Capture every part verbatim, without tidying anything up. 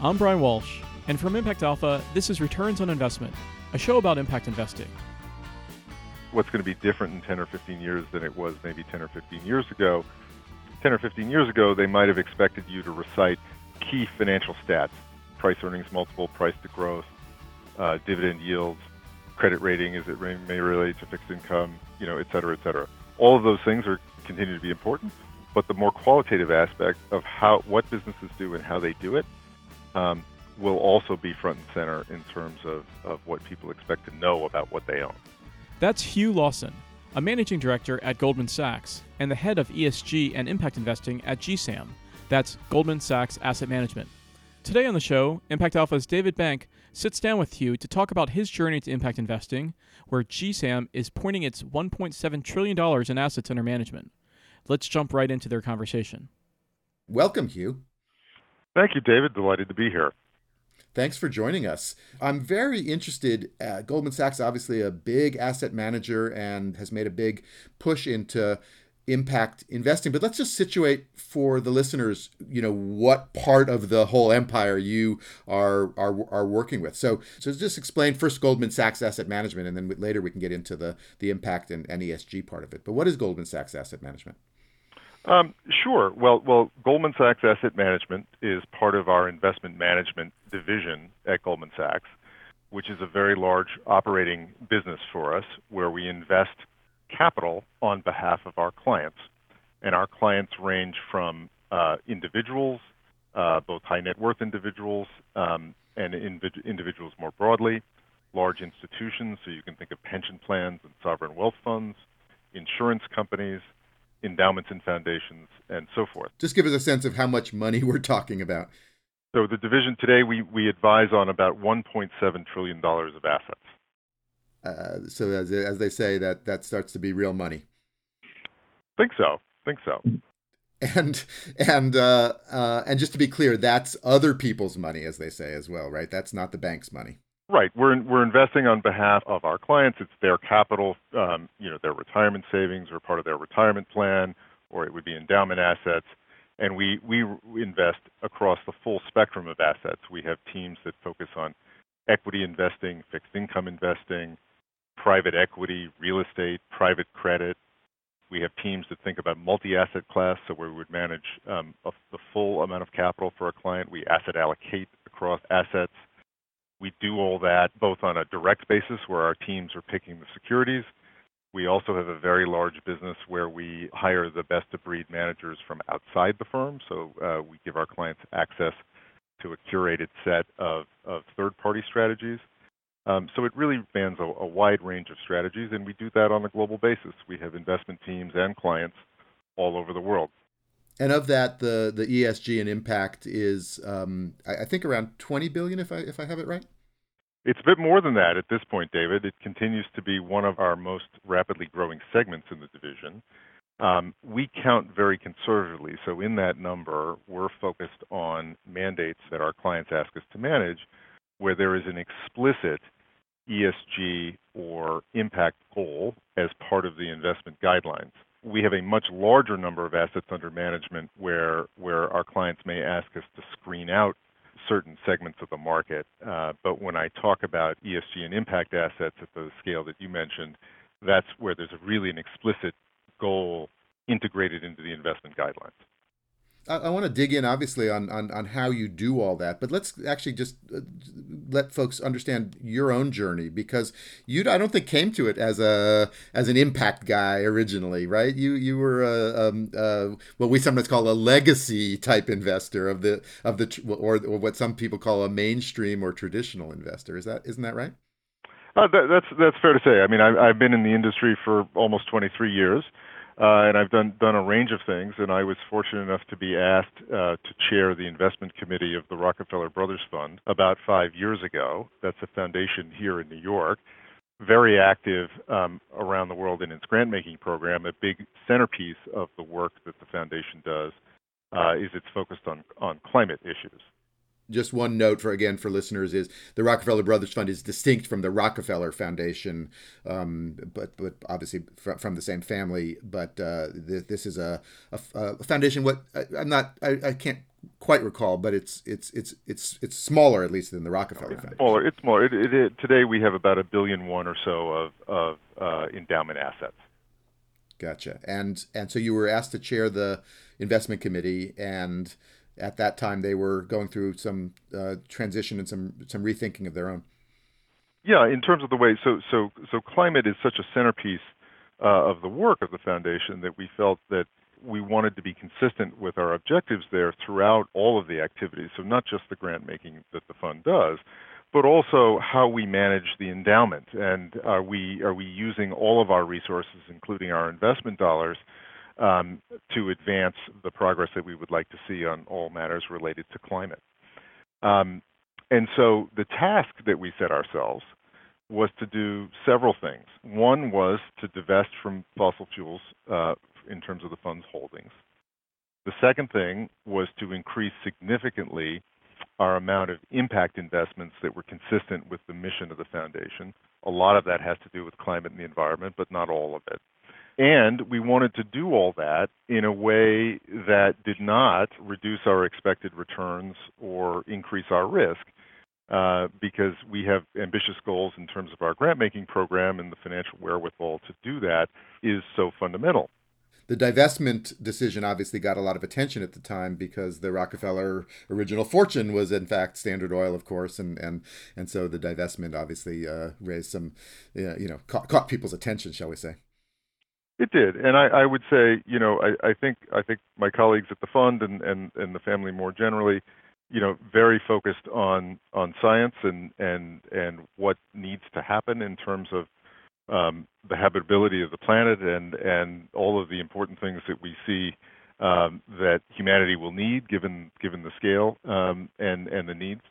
I'm Brian Walsh, and from Impact Alpha, this is Returns on Investment, a show about impact investing. What's going to be different in ten or fifteen years than it was maybe ten or fifteen years ago? ten or fifteen years ago, they might have expected you to recite key financial stats, price earnings multiple, price to growth, uh, dividend yields, credit rating as it may relate to fixed income, you know, et cetera, et cetera. All of those things are continue to be important, but the more qualitative aspect of how what businesses do and how they do it um, will also be front and center in terms of, of what people expect to know about what they own. That's Hugh Lawson, a managing director at Goldman Sachs and the head of E S G and impact investing at G SAM. That's Goldman Sachs Asset Management. Today on the show, Impact Alpha's David Bank sits down with Hugh to talk about his journey to impact investing, where G SAM is pointing its one point seven trillion dollars in assets under management. Let's jump right into their conversation. Welcome, Hugh. Thank you, David. Delighted to be here. Thanks for joining us. I'm very interested. Uh, Goldman Sachs, obviously a big asset manager and has made a big push into impact investing, but let's just situate for the listeners, you know, what part of the whole empire you are are, are working with. So, so just explain first Goldman Sachs Asset Management, and then later we can get into the, the impact and, and E S G part of it. But what is Goldman Sachs Asset Management? Um, sure. Well, well, Goldman Sachs Asset Management is part of our investment management division at Goldman Sachs, which is a very large operating business for us where we invest capital on behalf of our clients. And our clients range from uh, individuals, uh, both high net worth individuals um, and inv- individuals more broadly, large institutions, so you can think of pension plans and sovereign wealth funds, insurance companies, endowments and foundations, and so forth. Just give us a sense of how much money we're talking about. So the division today, we, we advise on about one point seven trillion dollars of assets. Uh, so as, as they say, that, that starts to be real money. Think so. Think so. And and uh, uh, and just to be clear, that's other people's money, as they say as well, right? That's not the bank's money. Right. We're in, we're investing on behalf of our clients. It's their capital, um, you know, their retirement savings or part of their retirement plan, or it would be endowment assets. And we, we invest across the full spectrum of assets. We have teams that focus on equity investing, fixed income investing, private equity, real estate, private credit. We have teams that think about multi-asset class, so where we would manage um, a, the full amount of capital for a client. We asset allocate across assets. We do all that both on a direct basis where our teams are picking the securities. We also have a very large business where we hire the best of breed managers from outside the firm. So uh, we give our clients access to a curated set of, of third-party strategies. Um, so it really spans a, a wide range of strategies, and we do that on a global basis. We have investment teams and clients all over the world. And of that, the, the E S G and impact is, um, I, I think, around twenty billion dollars, if I if I have it right? It's a bit more than that at this point, David. It continues to be one of our most rapidly growing segments in the division. Um, we count very conservatively. So in that number, we're focused on mandates that our clients ask us to manage where there is an explicit E S G or impact goal as part of the investment guidelines. We have a much larger number of assets under management where where our clients may ask us to screen out certain segments of the market. Uh, but when I talk about E S G and impact assets at the scale that you mentioned, that's where there's a really an explicit goal integrated into the investment guidelines. I want to dig in, obviously, on, on, on how you do all that, but let's actually just let folks understand your own journey, because you, I don't think, came to it as a as an impact guy originally, right? You you were a, um, uh, what we sometimes call a legacy type investor of the of the or, or what some people call a mainstream or traditional investor. Is that isn't that right? Uh, that, that's that's fair to say. I mean, I, I've been in the industry for almost twenty-three years. Uh, and I've done, done a range of things, and I was fortunate enough to be asked uh, to chair the investment committee of the Rockefeller Brothers Fund about five years ago. That's a foundation here in New York, very active um, around the world in its grant-making program. A big centerpiece of the work that the foundation does uh, is it's focused on, on climate issues. just one note for, again, for listeners is the Rockefeller Brothers Fund is distinct from the Rockefeller Foundation, um, but but obviously fr- from the same family. But uh, th- this is a, a, a foundation. What I, I'm not, I, I can't quite recall, but it's it's it's it's it's smaller at least than the Rockefeller Foundation. It's smaller. It's smaller. It, it, it, today we have about a billion one or so of of uh, endowment assets. Gotcha. And and so you were asked to chair the investment committee, and at that time they were going through some uh, transition and some some rethinking of their own. Yeah, in terms of the way, so so so climate is such a centerpiece uh, of the work of the foundation that we felt that we wanted to be consistent with our objectives there throughout all of the activities. So not just the grant making that the fund does, but also how we manage the endowment, and are we are we using all of our resources, including our investment dollars, um, to advance the progress that we would like to see on all matters related to climate. Um, and so the task that we set ourselves was to do several things. One was to divest from fossil fuels uh, in terms of the fund's holdings. The second thing was to increase significantly our amount of impact investments that were consistent with the mission of the foundation. A lot of that has to do with climate and the environment, but not all of it. And we wanted to do all that in a way that did not reduce our expected returns or increase our risk, uh, because we have ambitious goals in terms of our grant-making program, and the financial wherewithal to do that is so fundamental. The divestment decision obviously got a lot of attention at the time because the Rockefeller original fortune was, in fact, Standard Oil, of course, and and, and so the divestment obviously uh, raised some, uh, you know, caught, caught people's attention, shall we say? It did, and I, I would say, you know, I, I think I think my colleagues at the fund and, and, and the family more generally, you know, very focused on on science and and and what needs to happen in terms of Um, the habitability of the planet and, and all of the important things that we see um, that humanity will need given given the scale um, and, and the needs.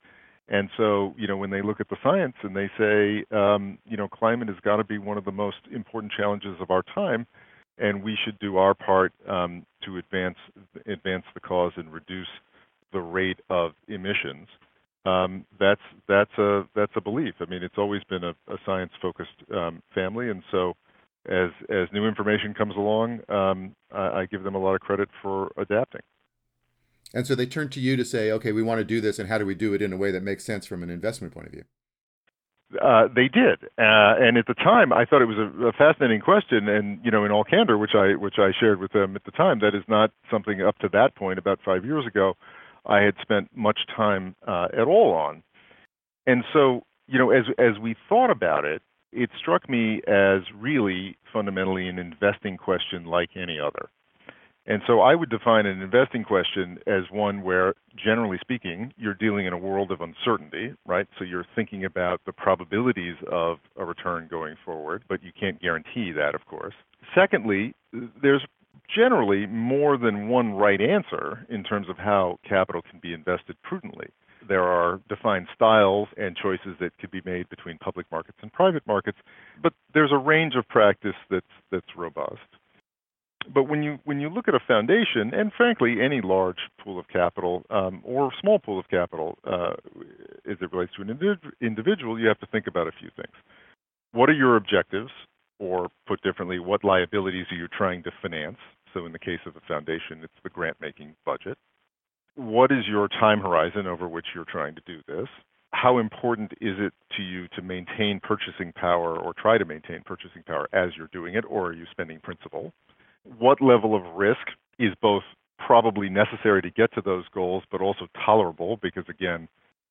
And so, you know, when they look at the science and they say, um, you know, climate has got to be one of the most important challenges of our time, and we should do our part um, to advance advance the cause and reduce the rate of emissions. Um, that's that's a that's a belief. I mean, it's always been a, a science-focused um, family, and so as as new information comes along, um, I, I give them a lot of credit for adapting. And so they turn to you to say, okay, we want to do this, and how do we do it in a way that makes sense from an investment point of view? Uh, they did, uh, and at the time, I thought it was a, a fascinating question, and you know, in all candor, which I which I shared with them at the time, that is not something up to that point about five years ago I had spent much time uh, at all on. And so, you know, as as we thought about it, it struck me as really fundamentally an investing question like any other. And so I would define an investing question as one where, generally speaking, you're dealing in a world of uncertainty, right? So you're thinking about the probabilities of a return going forward, but you can't guarantee that, of course. Secondly, there's generally more than one right answer in terms of how capital can be invested prudently. There are defined styles and choices that could be made between public markets and private markets, but there's a range of practice that's that's robust. But when you when you look at a foundation, and frankly any large pool of capital um, or small pool of capital uh, as it relates to an indiv- individual, you have to think about a few things. What are your objectives? Or put differently, what liabilities are you trying to finance? So in the case of a foundation, it's the grant-making budget. What is your time horizon over which you're trying to do this? How important is it to you to maintain purchasing power or try to maintain purchasing power as you're doing it, or are you spending principal? What level of risk is both probably necessary to get to those goals, but also tolerable? Because again,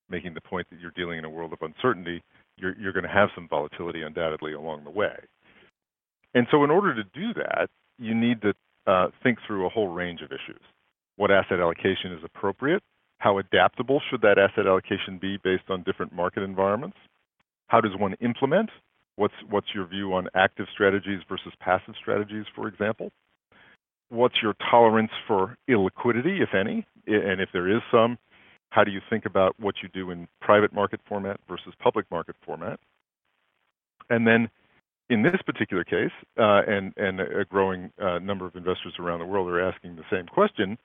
making the point that you're dealing in a world of uncertainty, you're, you're going to have some volatility undoubtedly along the way. And so in order to do that, you need to uh, think through a whole range of issues. What asset allocation is appropriate? How adaptable should that asset allocation be based on different market environments? How does one implement? What's, what's your view on active strategies versus passive strategies, for example? What's your tolerance for illiquidity, if any? And if there is some, how do you think about what you do in private market format versus public market format? And then in this particular case, uh, and, and a growing uh, number of investors around the world are asking the same question,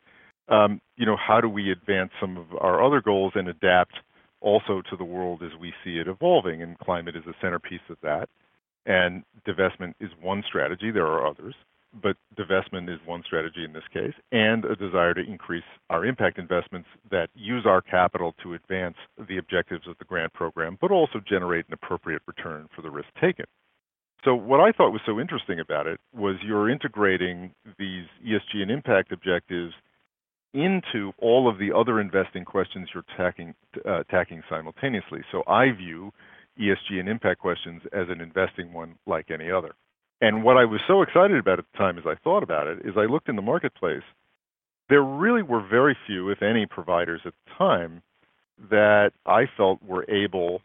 um, you know, how do we advance some of our other goals and adapt also to the world as we see it evolving? And climate is the centerpiece of that. And divestment is one strategy. There are others, but divestment is one strategy in this case, and a desire to increase our impact investments that use our capital to advance the objectives of the grant program, but also generate an appropriate return for the risk taken. So what I thought was so interesting about it was you're integrating these E S G and impact objectives into all of the other investing questions you're tacking, uh, tacking simultaneously. So I view E S G and impact questions as an investing one like any other. And what I was so excited about at the time as I thought about it is I looked in the marketplace. There really were very few, if any, providers at the time that I felt were able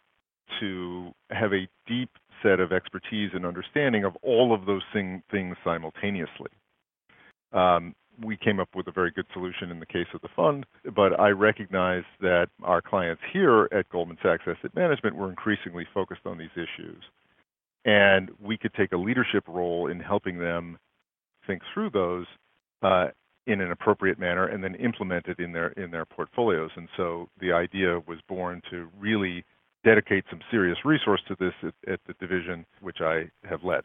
to have a deep set of expertise and understanding of all of those thing, things simultaneously. Um, we came up with a very good solution in the case of the fund, but I recognize that our clients here at Goldman Sachs Asset Management were increasingly focused on these issues. And we could take a leadership role in helping them think through those uh, in an appropriate manner and then implement it in their in their portfolios. And so the idea was born to really dedicate some serious resource to this at, at the division, which I have led.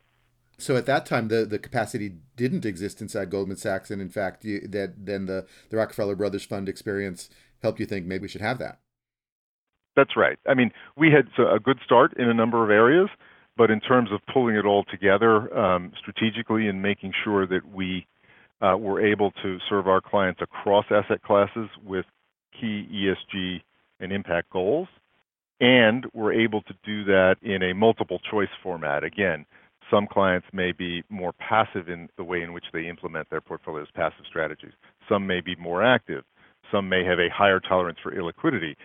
So at that time, the, the capacity didn't exist inside Goldman Sachs. And in fact, you, that then the, the Rockefeller Brothers Fund experience helped you think maybe we should have that. That's right. I mean, we had a good start in a number of areas. But in terms of pulling it all together um, strategically and making sure that we uh, were able to serve our clients across asset classes with key E S G and impact goals, and we're able to do that in a multiple choice format. Again, some clients may be more passive in the way in which they implement their portfolio's passive strategies. Some may be more active. Some may have a higher tolerance for illiquidity.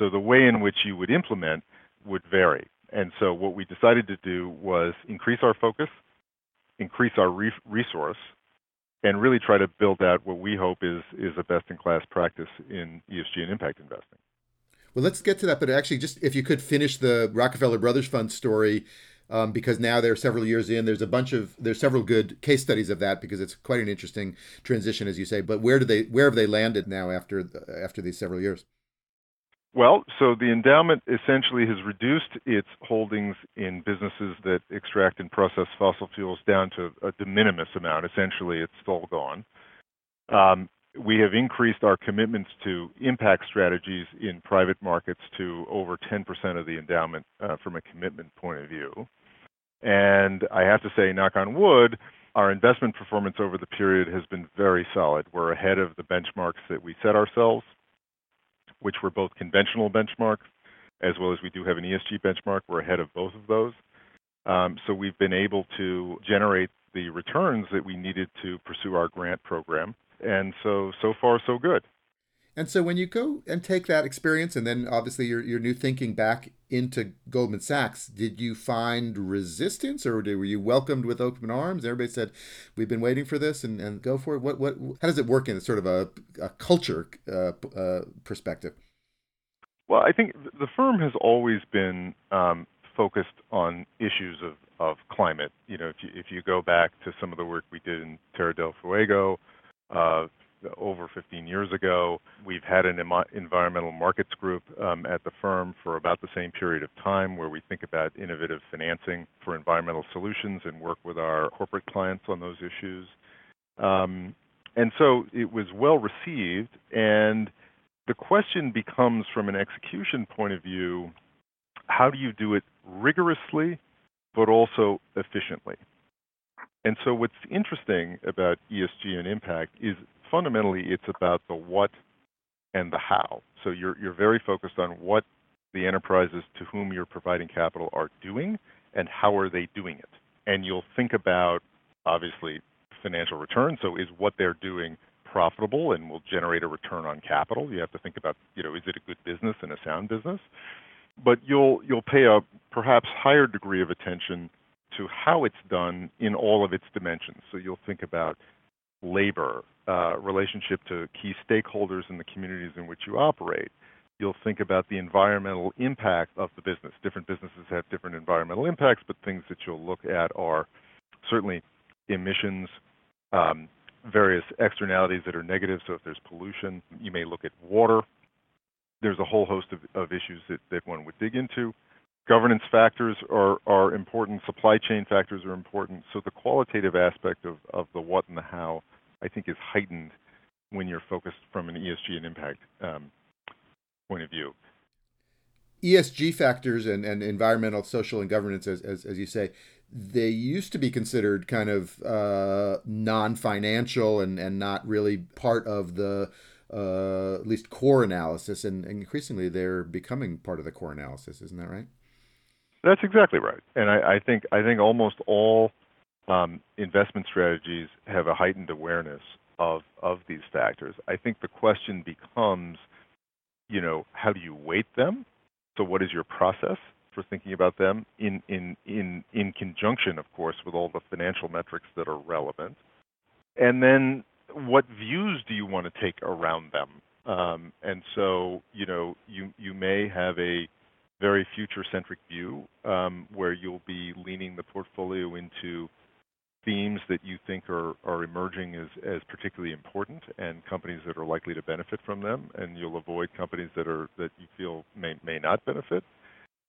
So the way in which you would implement would vary. And so what we decided to do was increase our focus, increase our re- resource, and really try to build out what we hope is is a best-in-class practice in E S G and impact investing. Well, let's get to that. But actually, just if you could finish the Rockefeller Brothers Fund story, um, because now they're several years in. There's a bunch of there's several good case studies of that because it's quite an interesting transition, as you say. But where do they where have they landed now after after these several years? Well, so the endowment essentially has reduced its holdings in businesses that extract and process fossil fuels down to a de minimis amount. Essentially, it's all gone. Um, we have increased our commitments to impact strategies in private markets to over ten percent of the endowment uh, from a commitment point of view. And I have to say, knock on wood, our investment performance over the period has been very solid. We're ahead of the benchmarks that we set ourselves, which were both conventional benchmarks, as well as we do have an E S G benchmark. We're ahead of both of those. Um, so we've been able to generate the returns that we needed to pursue our grant program. And so, so far, so good. And so when you go and take that experience and then obviously your, your new thinking back into Goldman Sachs, did you find resistance or were you welcomed with open arms? Everybody said, we've been waiting for this and, and go for it. What, what, how does it work in sort of a, a culture uh, uh, perspective? Well, I think the firm has always been um, focused on issues of, of climate. You know, if you, if you go back to some of the work we did in Terra del Fuego, uh, over fifteen years ago. We've had an em- environmental markets group um, at the firm for about the same period of time where we think about innovative financing for environmental solutions and work with our corporate clients on those issues. Um, and so it was well received. And the question becomes, from an execution point of view, how do you do it rigorously but also efficiently? And so what's interesting about E S G and impact is fundamentally, it's about the what and the how. So you're you're very focused on what the enterprises to whom you're providing capital are doing and how are they doing it. And you'll think about, obviously, financial return. So is what they're doing profitable and will generate a return on capital? You have to think about, you know, is it a good business and a sound business? But you'll you'll pay a perhaps higher degree of attention to how it's done in all of its dimensions. So you'll think about labor, uh, relationship to key stakeholders in the communities in which you operate. You'll think about the environmental impact of the business. Different businesses have different environmental impacts, but things that you'll look at are certainly emissions, um, various externalities that are negative. So if there's pollution, you may look at water. There's a whole host of, of issues that, that one would dig into. Governance factors are, are important. Supply chain factors are important. So the qualitative aspect of, of the what and the how, I think, is heightened when you're focused from an E S G and impact um, point of view. E S G factors and, and environmental, social, and governance, as, as as you say, they used to be considered kind of uh, non-financial and, and not really part of the uh, at least core analysis. And, and increasingly, they're becoming part of the core analysis. Isn't that right? That's exactly right. And I, I think I think almost all um, investment strategies have a heightened awareness of of these factors. I think the question becomes, you know, how do you weight them? So what is your process for thinking about them in in, in in conjunction, of course, with all the financial metrics that are relevant? And then what views do you want to take around them? Um, and so, you know, you, you may have a very future-centric view um, where you'll be leaning the portfolio into themes that you think are, are emerging as, as particularly important and companies that are likely to benefit from them, and you'll avoid companies that are that you feel may, may not benefit.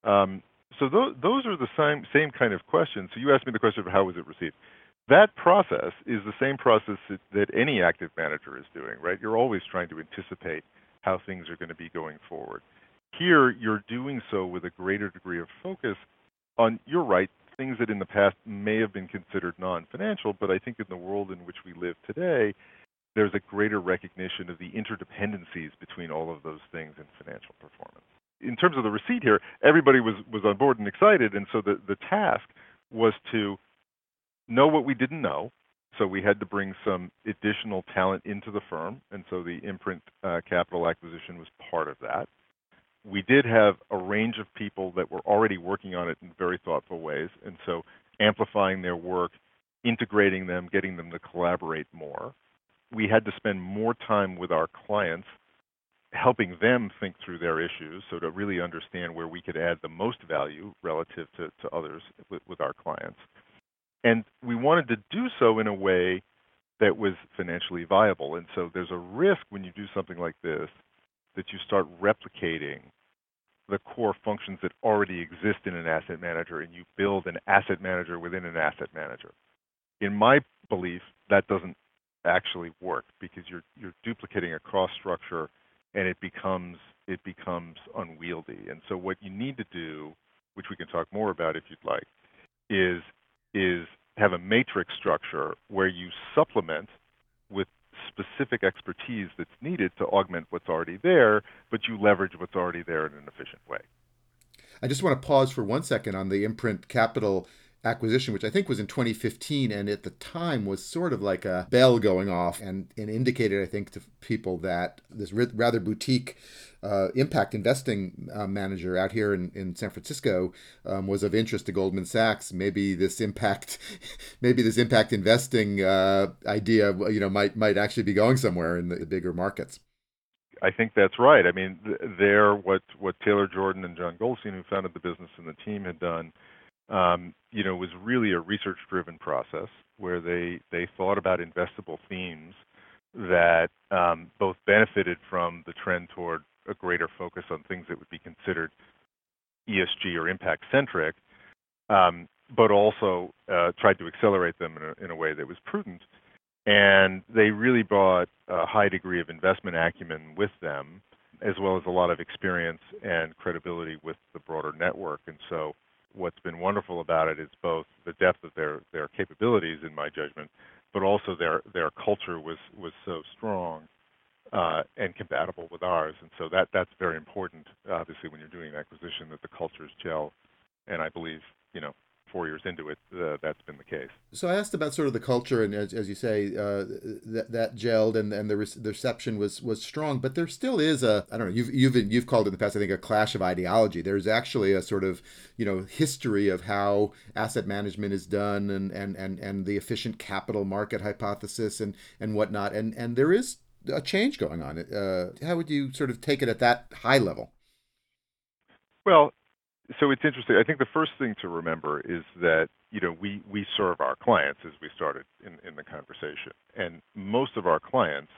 Um, so th- those are the same, same kind of questions. So you asked me the question of how was it received. That process is the same process that, that any active manager is doing, right? You're always trying to anticipate how things are going to be going forward. Here, you're doing so with a greater degree of focus on, you're right, things that in the past may have been considered non-financial, but I think in the world in which we live today, there's a greater recognition of the interdependencies between all of those things in financial performance. In terms of the receipt here, everybody was, was on board and excited, and so the, the task was to know what we didn't know, so we had to bring some additional talent into the firm, and so the Imprint uh, Capital acquisition was part of that. We did have a range of people that were already working on it in very thoughtful ways, and so amplifying their work, integrating them, getting them to collaborate more. We had to spend more time with our clients, helping them think through their issues, so to really understand where we could add the most value relative to, to others with, with our clients. And we wanted to do so in a way that was financially viable, and so there's a risk when you do something like this that you start replicating the core functions that already exist in an asset manager, and you build an asset manager within an asset manager. In my belief, that doesn't actually work because you're you're duplicating a cost structure, and it becomes it becomes unwieldy. And so, what you need to do, which we can talk more about if you'd like, is is have a matrix structure where you supplement with specific expertise that's needed to augment what's already there, but you leverage what's already there in an efficient way. I just want to pause for one second on the Imprint Capital acquisition, which I think was in twenty fifteen, and at the time was sort of like a bell going off and, and indicated, I think, to people that this rather boutique uh, impact investing uh, manager out here in, in San Francisco um, was of interest to Goldman Sachs. Maybe this impact, maybe this impact investing uh, idea, you know, might might actually be going somewhere in the, the bigger markets. I think that's right. I mean, there what what Taylor Jordan and John Goldstein, who founded the business, and the team had done. Um, you know, was really a research-driven process where they, they thought about investable themes that um, both benefited from the trend toward a greater focus on things that would be considered E S G or impact-centric, um, but also uh, tried to accelerate them in a, in a way that was prudent. And they really brought a high degree of investment acumen with them, as well as a lot of experience and credibility with the broader network. And so what's been wonderful about it is both the depth of their, their capabilities, in my judgment, but also their, their culture was, was so strong uh, and compatible with ours. And so that, that's very important, obviously, when you're doing an acquisition, that the cultures gel. And I believe, you know, four years into it, uh, that's been the case. So I asked about sort of the culture, and as, as you say, uh, that that gelled, and, and the, re- the reception was was strong. But there still is a I don't know you've you've you've called it in the past, I think, a clash of ideology. There's actually a sort of you know history of how asset management is done, and and and, and the efficient capital market hypothesis and and whatnot, and and there is a change going on. Uh, how would you sort of take it at that high level? Well, So it's interesting. I think the first thing to remember is that, you know, we, we serve our clients, as we started in, in the conversation. And most of our clients,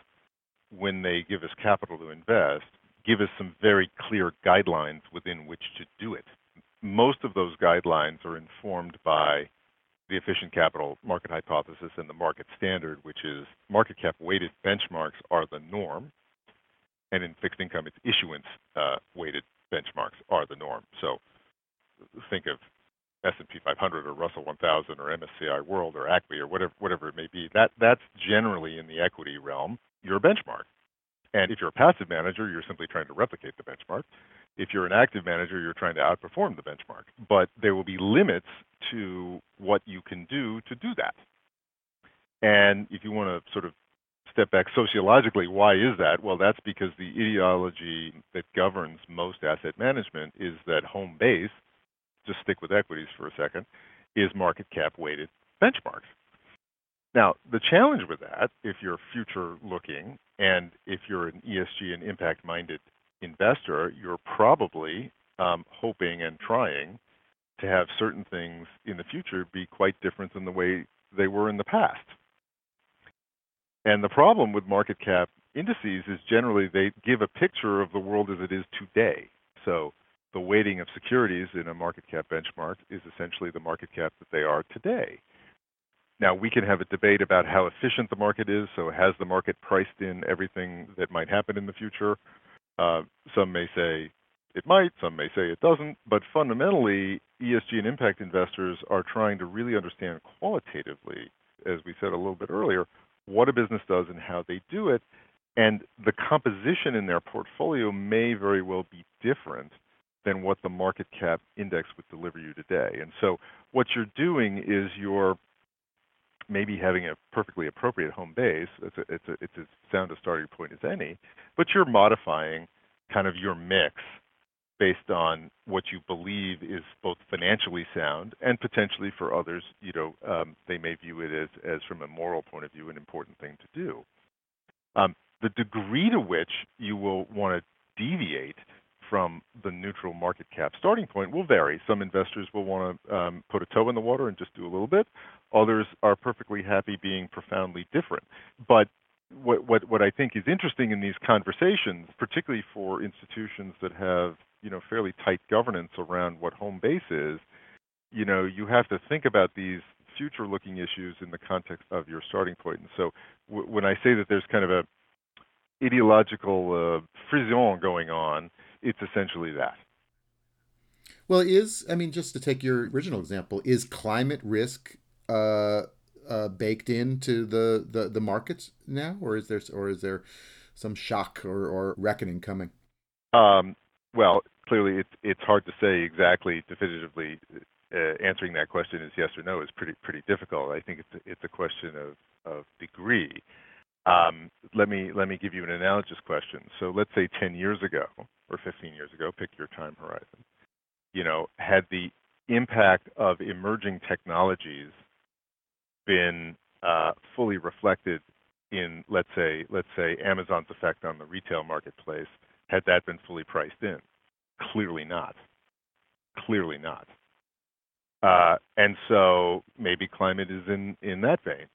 when they give us capital to invest, give us some very clear guidelines within which to do it. Most of those guidelines are informed by the efficient capital market hypothesis and the market standard, which is market cap weighted benchmarks are the norm. And in fixed income, it's issuance uh, weighted benchmarks are the norm. So think of S and P five hundred or Russell one thousand or M S C I World or A C W I or whatever whatever it may be. That that's generally in the equity realm your benchmark. And if you're a passive manager, you're simply trying to replicate the benchmark. If you're an active manager, you're trying to outperform the benchmark. But there will be limits to what you can do to do that. And if you want to sort of step back sociologically, why is that? Well, that's because the ideology that governs most asset management is that home base, just stick with equities for a second, is market cap weighted benchmarks. Now, the challenge with that, if you're future looking and if you're an E S G and impact minded investor, you're probably um, hoping and trying to have certain things in the future be quite different than the way they were in the past. And the problem with market cap indices is generally they give a picture of the world as it is today. So the weighting of securities in a market cap benchmark is essentially the market cap that they are today. Now, we can have a debate about how efficient the market is. So has the market priced in everything that might happen in the future? Uh, some may say it might, some may say it doesn't. But fundamentally, E S G and impact investors are trying to really understand qualitatively, as we said a little bit earlier, what a business does and how they do it. And the composition in their portfolio may very well be different than what the market cap index would deliver you today. And so what you're doing is you're maybe having a perfectly appropriate home base. It's, a, it's, a, it's as sound a starting point as any, but you're modifying kind of your mix based on what you believe is both financially sound and potentially for others, you know, um, they may view it as, as from a moral point of view, an important thing to do. Um, the degree to which you will want to deviate from the neutral market cap starting point will vary. Some investors will want to um, put a toe in the water and just do a little bit. Others are perfectly happy being profoundly different. But what, what, what I think is interesting in these conversations, particularly for institutions that have, you know, fairly tight governance around what home base is, you know, you have to think about these future-looking issues in the context of your starting point. And so w- when I say that there's kind of a ideological uh, frisson going on, it's essentially that. Well, is, I mean, just to take your original example, is climate risk uh, uh, baked into the, the, the markets now, or is there or is there some shock or, or reckoning coming? Um, well, clearly, it's it's hard to say exactly definitively. Uh, answering that question is yes or no is pretty pretty difficult. I think it's a, it's a question of of degree. Um, let me let me give you an analogous question. So let's say ten years ago or fifteen years ago, pick your time horizon, you know, had the impact of emerging technologies been uh, fully reflected in, let's say, let's say Amazon's effect on the retail marketplace, had that been fully priced in? Clearly not. Clearly not. Uh, and so maybe climate is in, in that vein.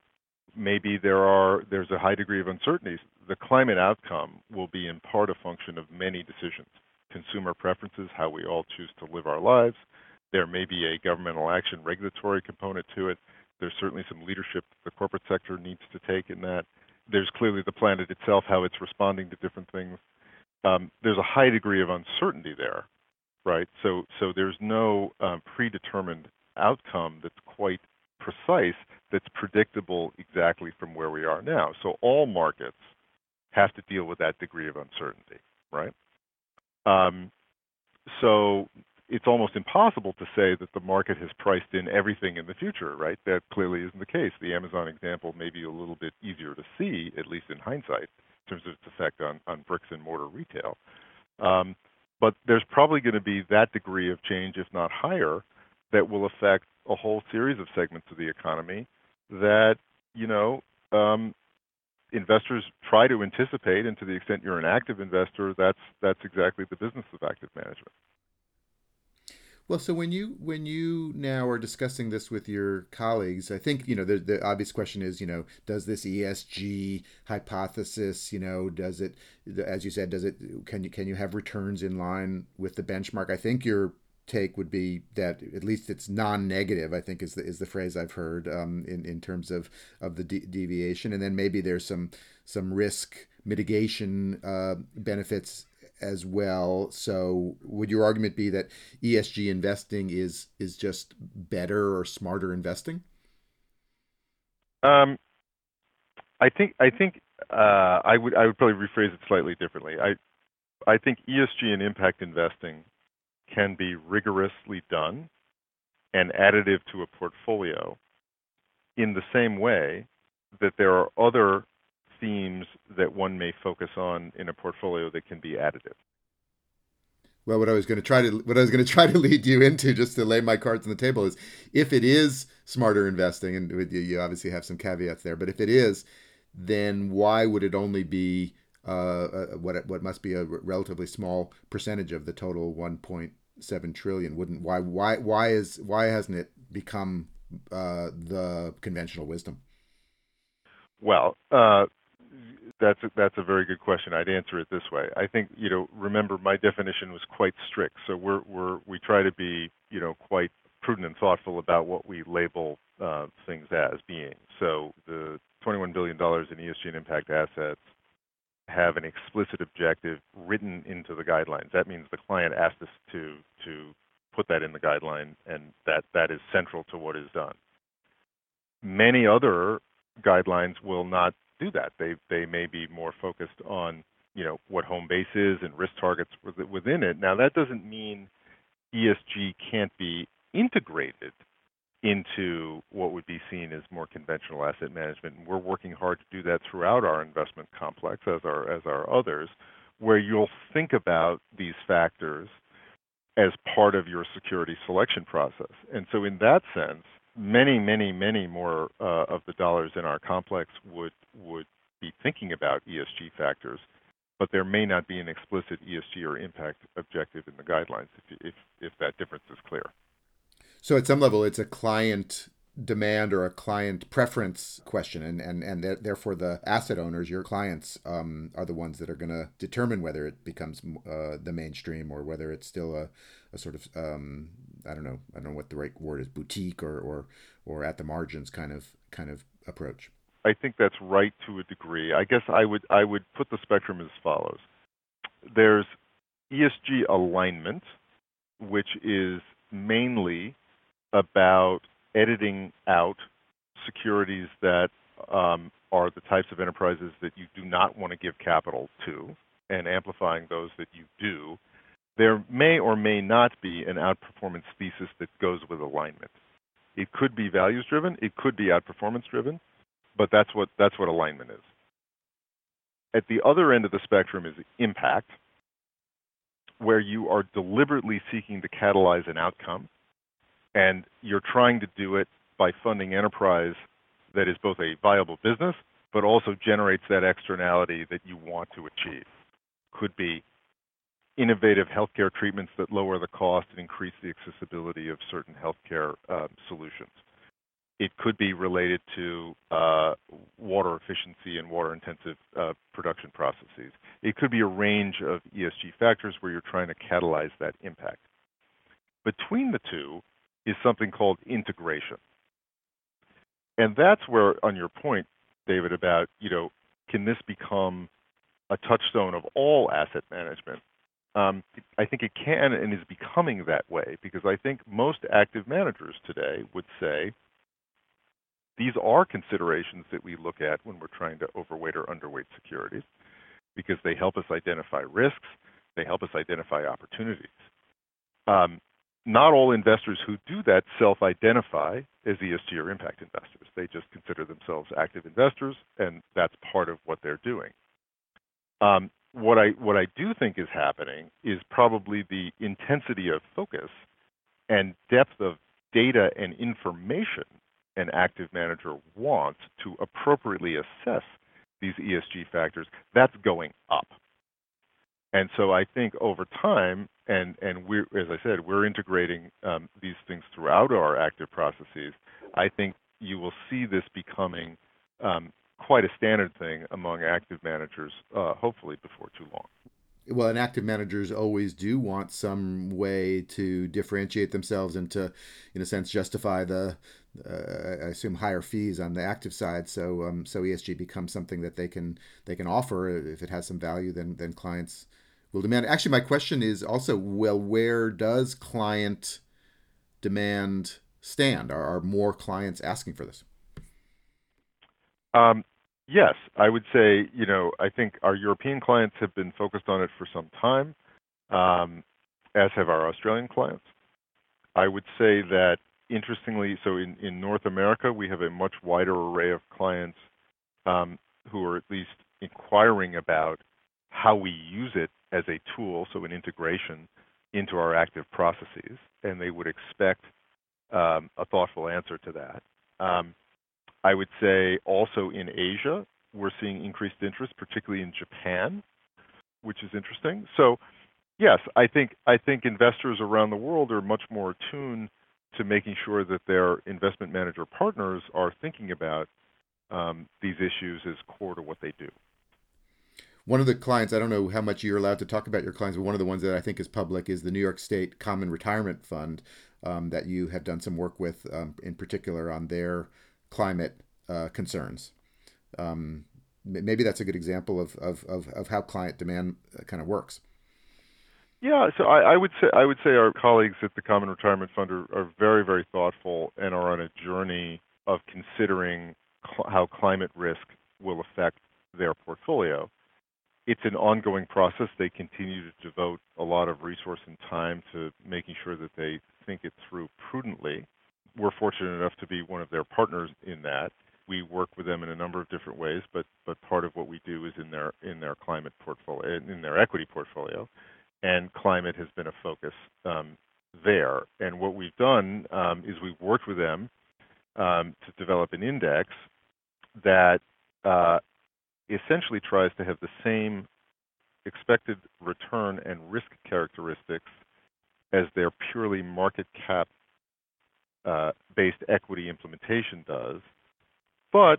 Maybe there are there's a high degree of uncertainty. The climate outcome will be in part a function of many decisions, consumer preferences, how we all choose to live our lives. There may be a governmental action regulatory component to it. There's certainly some leadership the corporate sector needs to take in that. There's clearly the planet itself, how it's responding to different things. Um, there's a high degree of uncertainty there, right? So, so there's no um, predetermined outcome that's quite precise, that's predictable exactly from where we are now. So all markets have to deal with that degree of uncertainty, right? Um, so it's almost impossible to say that the market has priced in everything in the future, right? That clearly isn't the case. The Amazon example may be a little bit easier to see, at least in hindsight, in terms of its effect on, on bricks and mortar retail. Um, but there's probably going to be that degree of change, if not higher, that will affect a whole series of segments of the economy that, you know, um, investors try to anticipate, and to the extent you're an active investor, that's that's exactly the business of active management. Well, so when you when you now are discussing this with your colleagues, I think, you know, the, the obvious question is, you know, does this E S G hypothesis, you know, does it, as you said, does it, can you can you have returns in line with the benchmark? I think your take would be that at least it's non-negative, I think is the is the phrase I've heard um, in in terms of of the de- deviation, and then maybe there's some some risk mitigation uh, benefits as well. So would your argument be that E S G investing is is just better or smarter investing? Um, I think I think uh, I would I would probably rephrase it slightly differently. I I think E S G and impact investing can be rigorously done and additive to a portfolio in the same way that there are other themes that one may focus on in a portfolio that can be additive. Well, what I was going to try to what I was going to try to lead you into, just to lay my cards on the table, is if it is smarter investing, and you obviously have some caveats there, but if it is, then why would it only be uh, what what must be a relatively small percentage of the total one point seven trillion? Wouldn't why why why is why hasn't it become uh, the conventional wisdom? Well, uh, That's a, that's a very good question. I'd answer it this way. I think, you know, remember my definition was quite strict. So we're, we're, we try to be, you know, quite prudent and thoughtful about what we label uh, things as being. So the twenty-one billion dollars in E S G and impact assets have an explicit objective written into the guidelines. That means the client asked us to, to put that in the guideline, and that, that is central to what is done. Many other guidelines will not do that. They they may be more focused on, you know, what home base is and risk targets within it. Now, that doesn't mean E S G can't be integrated into what would be seen as more conventional asset management. And we're working hard to do that throughout our investment complex, as our as our others, where you'll think about these factors as part of your security selection process. And so in that sense, many, many, many more uh, of the dollars in our complex would would be thinking about E S G factors, but there may not be an explicit E S G or impact objective in the guidelines, if if, if that difference is clear. So at some level, it's a client demand or a client preference question, and and, and th- therefore the asset owners, your clients, um, are the ones that are going to determine whether it becomes uh, the mainstream or whether it's still a, a sort of... Um, I don't know. I don't know what the right word is, boutique or, or, or at the margins kind of kind of approach. I think that's right to a degree. I guess I would I would put the spectrum as follows. There's E S G alignment, which is mainly about editing out securities that um, are the types of enterprises that you do not want to give capital to, and amplifying those that you do. There may or may not be an outperformance thesis that goes with alignment. It could be values-driven, it could be outperformance-driven, but that's what that's what alignment is. At the other end of the spectrum is impact, where you are deliberately seeking to catalyze an outcome, and you're trying to do it by funding enterprise that is both a viable business, but also generates that externality that you want to achieve. Could be innovative healthcare treatments that lower the cost and increase the accessibility of certain healthcare um, solutions. It could be related to uh, water efficiency and water-intensive uh, production processes. It could be a range of E S G factors where you're trying to catalyze that impact. Between the two is something called integration. And that's where, on your point, David, about, you know, can this become a touchstone of all asset management? Um, I think it can and is becoming that way, because I think most active managers today would say these are considerations that we look at when we're trying to overweight or underweight securities, because they help us identify risks, they help us identify opportunities. Um, not all investors who do that self-identify as E S G or impact investors. They just consider themselves active investors, and that's part of what they're doing. Um, What I what I do think is happening is probably the intensity of focus and depth of data and information an active manager wants to appropriately assess these E S G factors. That's going up. And so I think over time, and and we, as I said, we're integrating um, these things throughout our active processes. I think you will see this becoming um, quite a standard thing among active managers, uh, hopefully before too long. Well, and active managers always do want some way to differentiate themselves and to, in a sense, justify the, uh, I assume, higher fees on the active side. So, um, so E S G becomes something that they can they can offer if it has some value. Then, then clients will demand. Actually, my question is also, well, where does client demand stand? Are, are more clients asking for this? Um. Yes, I would say, you know, I think our European clients have been focused on it for some time, um, as have our Australian clients. I would say that, interestingly, so in, in North America, we have a much wider array of clients um, who are at least inquiring about how we use it as a tool, so an integration into our active processes, and they would expect um, a thoughtful answer to that. Um, I would say also in Asia, we're seeing increased interest, particularly in Japan, which is interesting. So, yes, I think I think investors around the world are much more attuned to making sure that their investment manager partners are thinking about um, these issues as core to what they do. One of the clients, I don't know how much you're allowed to talk about your clients, but one of the ones that I think is public is the New York State Common Retirement Fund um, that you have done some work with, um, in particular on their climate uh, concerns. Um, maybe that's a good example of, of, of, of how client demand kind of works. Yeah, so I, I would say I would say our colleagues at the Common Retirement Fund are, are very, very thoughtful and are on a journey of considering cl- how climate risk will affect their portfolio. It's an ongoing process. They continue to devote a lot of resource and time to making sure that they think it through prudently. We're fortunate enough to be one of their partners in that. We work with them in a number of different ways, but but part of what we do is in their in their climate portfolio, in their equity portfolio, and climate has been a focus um, there. And what we've done um, is we've worked with them um, to develop an index that uh, essentially tries to have the same expected return and risk characteristics as their purely market cap Uh, based equity implementation does, but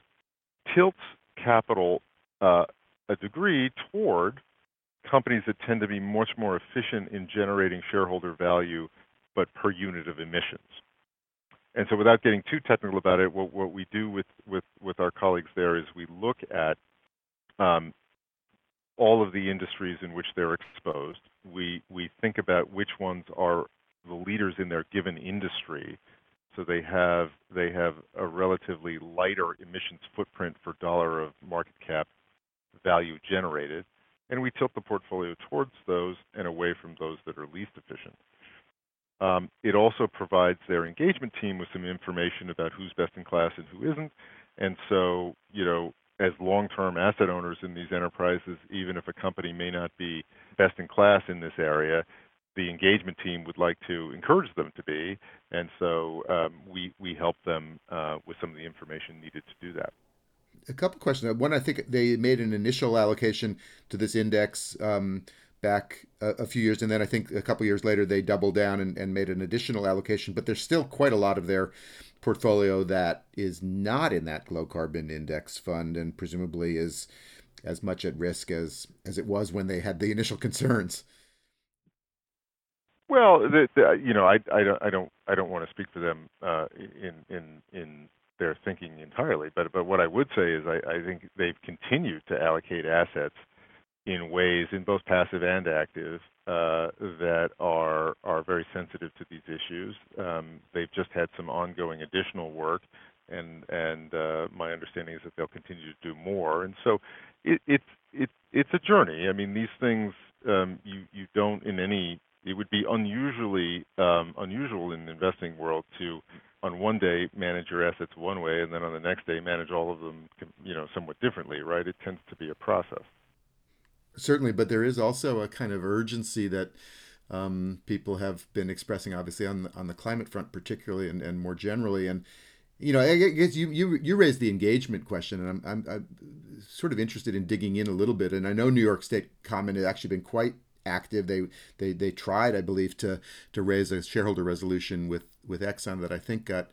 tilts capital uh, a degree toward companies that tend to be much more efficient in generating shareholder value, but per unit of emissions. And so without getting too technical about it, what, what we do with, with, with our colleagues there is we look at um, all of the industries in which they're exposed. We, we think about which ones are the leaders in their given industry. So they have they have a relatively lighter emissions footprint for dollar of market cap value generated, and we tilt the portfolio towards those and away from those that are least efficient. Um, it also provides their engagement team with some information about who's best in class and who isn't. And so, you know, as long-term asset owners in these enterprises, even if a company may not be best in class in this area, the engagement team would like to encourage them to be, and so um, we we help them uh, with some of the information needed to do that. A couple questions. One, I think they made an initial allocation to this index um, back a, a few years, and then I think a couple years later they doubled down and, and made an additional allocation, but there's still quite a lot of their portfolio that is not in that low carbon index fund and presumably is as much at risk as, as it was when they had the initial concerns. Well, the, the, you know, I, I don't I don't I don't want to speak for them uh, in in in their thinking entirely, but but what I would say is I, I think they've continued to allocate assets in ways in both passive and active uh, that are are very sensitive to these issues. Um, they've just had some ongoing additional work, and and uh, my understanding is that they'll continue to do more. And so it, it's it's it's a journey. I mean, these things um, you you don't in any It would be unusually um, unusual in the investing world to, on one day, manage your assets one way, and then on the next day, manage all of them, you know, somewhat differently, right? It tends to be a process. Certainly, but there is also a kind of urgency that um, people have been expressing, obviously, on the, on the climate front, particularly, and, and more generally. And you know, I guess you you you raised the engagement question, and I'm, I'm I'm sort of interested in digging in a little bit. And I know New York State Common has actually been quite active. They they they tried, I believe, to to raise a shareholder resolution with with Exxon that I think got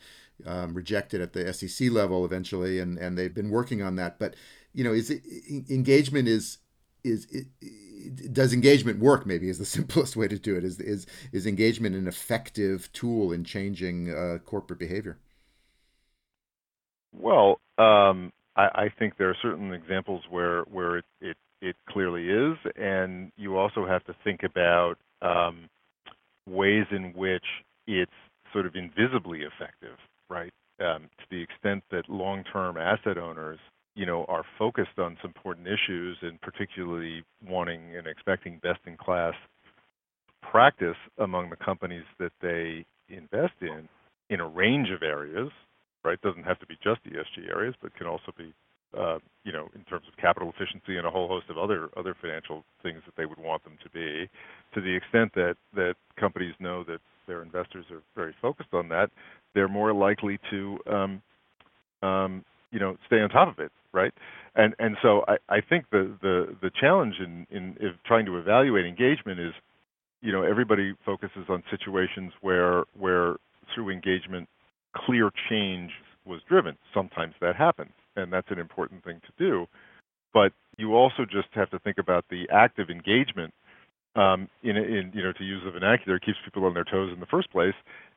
um, rejected at the S E C level eventually, and and they've been working on that. But you know, is it, engagement is is it, does engagement work? Maybe is the simplest way to do it. Is is is engagement an effective tool in changing uh, corporate behavior? Well, um, I, I think there are certain examples where where it, it it clearly is, and you also have to think about um, ways in which it's sort of invisibly effective, right? Um, to the extent that long-term asset owners, you know, are focused on some important issues and particularly wanting and expecting best-in-class practice among the companies that they invest in in a range of areas. Right, doesn't have to be just E S G areas, but can also be, uh, you know, in terms of capital efficiency and a whole host of other other financial things that they would want them to be. To the extent that that companies know that their investors are very focused on that, they're more likely to, um, um, you know, stay on top of it, right? And and so I, I think the, the the challenge in in trying to evaluate engagement is, you know, everybody focuses on situations where where through engagement, clear change was driven. Sometimes that happens, and that's an important thing to do. But you also just have to think about the active engagement. Um, in, in you know, to use the vernacular, keeps people on their toes in the first place,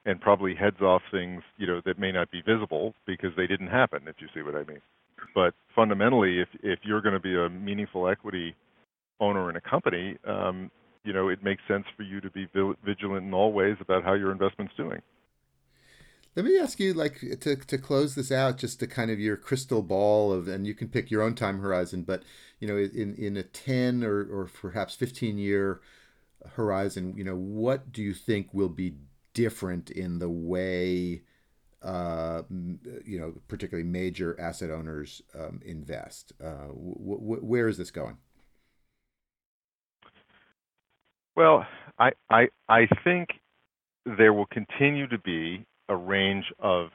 and probably heads off things you know that may not be visible because they didn't happen. If you see what I mean. But fundamentally, if if you're going to be a meaningful equity owner in a company, um, you know, it makes sense for you to be vigilant in all ways about how your investment's doing. Let me ask you, like, to to close this out, just to kind of your crystal ball of, and you can pick your own time horizon, but, you know, in, in a ten or, or perhaps fifteen-year horizon, you know, what do you think will be different in the way, uh, you know, particularly major asset owners um, invest? Uh, wh- wh- where is this going? Well, I, I I think there will continue to be a range of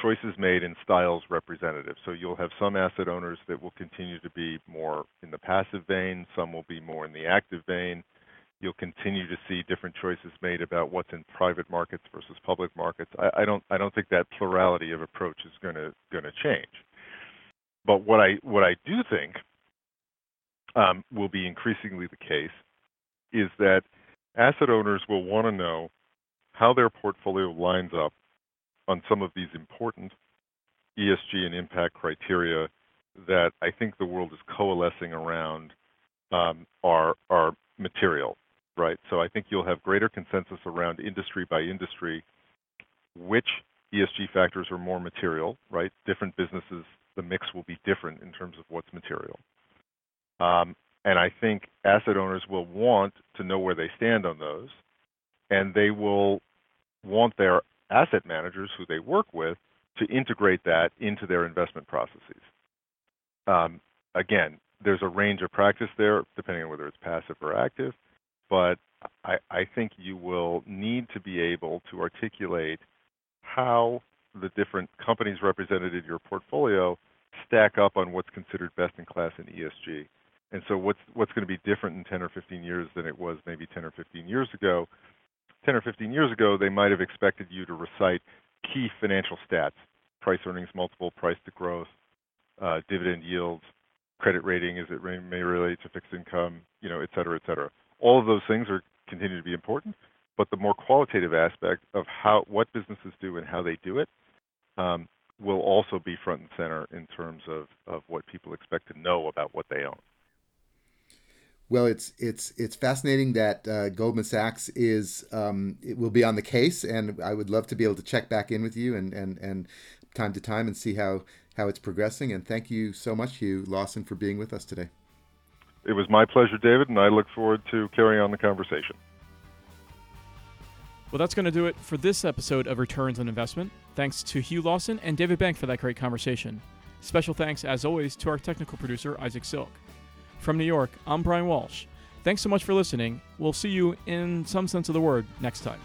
choices made and styles representative. So you'll have some asset owners that will continue to be more in the passive vein. Some will be more in the active vein. You'll continue to see different choices made about what's in private markets versus public markets. I, I don't. I don't think that plurality of approach is going to going to change. But what I what I do think um, will be increasingly the case is that asset owners will want to know how their portfolio lines up on some of these important E S G and impact criteria that I think the world is coalescing around um, are are material, right? So I think you'll have greater consensus around industry by industry, which E S G factors are more material, right? Different businesses, the mix will be different in terms of what's material. Um, and I think asset owners will want to know where they stand on those. And they will want their asset managers who they work with to integrate that into their investment processes. Um, again, there's a range of practice there, depending on whether it's passive or active, but I, I think you will need to be able to articulate how the different companies represented in your portfolio stack up on what's considered best in class in E S G. And so what's what's going to be different in ten or fifteen years than it was maybe ten or fifteen years ago? ten or fifteen years ago, they might have expected you to recite key financial stats, price earnings multiple, price to growth, uh, dividend yields, credit rating as it may relate to fixed income, you know, et cetera, et cetera. All of those things are continue to be important, but the more qualitative aspect of how what businesses do and how they do it um, will also be front and center in terms of, of what people expect to know about what they own. Well, it's it's it's fascinating that uh, Goldman Sachs is um, it will be on the case, and I would love to be able to check back in with you and and, and time to time and see how, how it's progressing. And thank you so much, Hugh Lawson, for being with us today. It was my pleasure, David, and I look forward to carrying on the conversation. Well, that's going to do it for this episode of Returns on Investment. Thanks to Hugh Lawson and David Bank for that great conversation. Special thanks, as always, to our technical producer, Isaac Silk. From New York, I'm Brian Walsh. Thanks so much for listening. We'll see you in some sense of the word next time.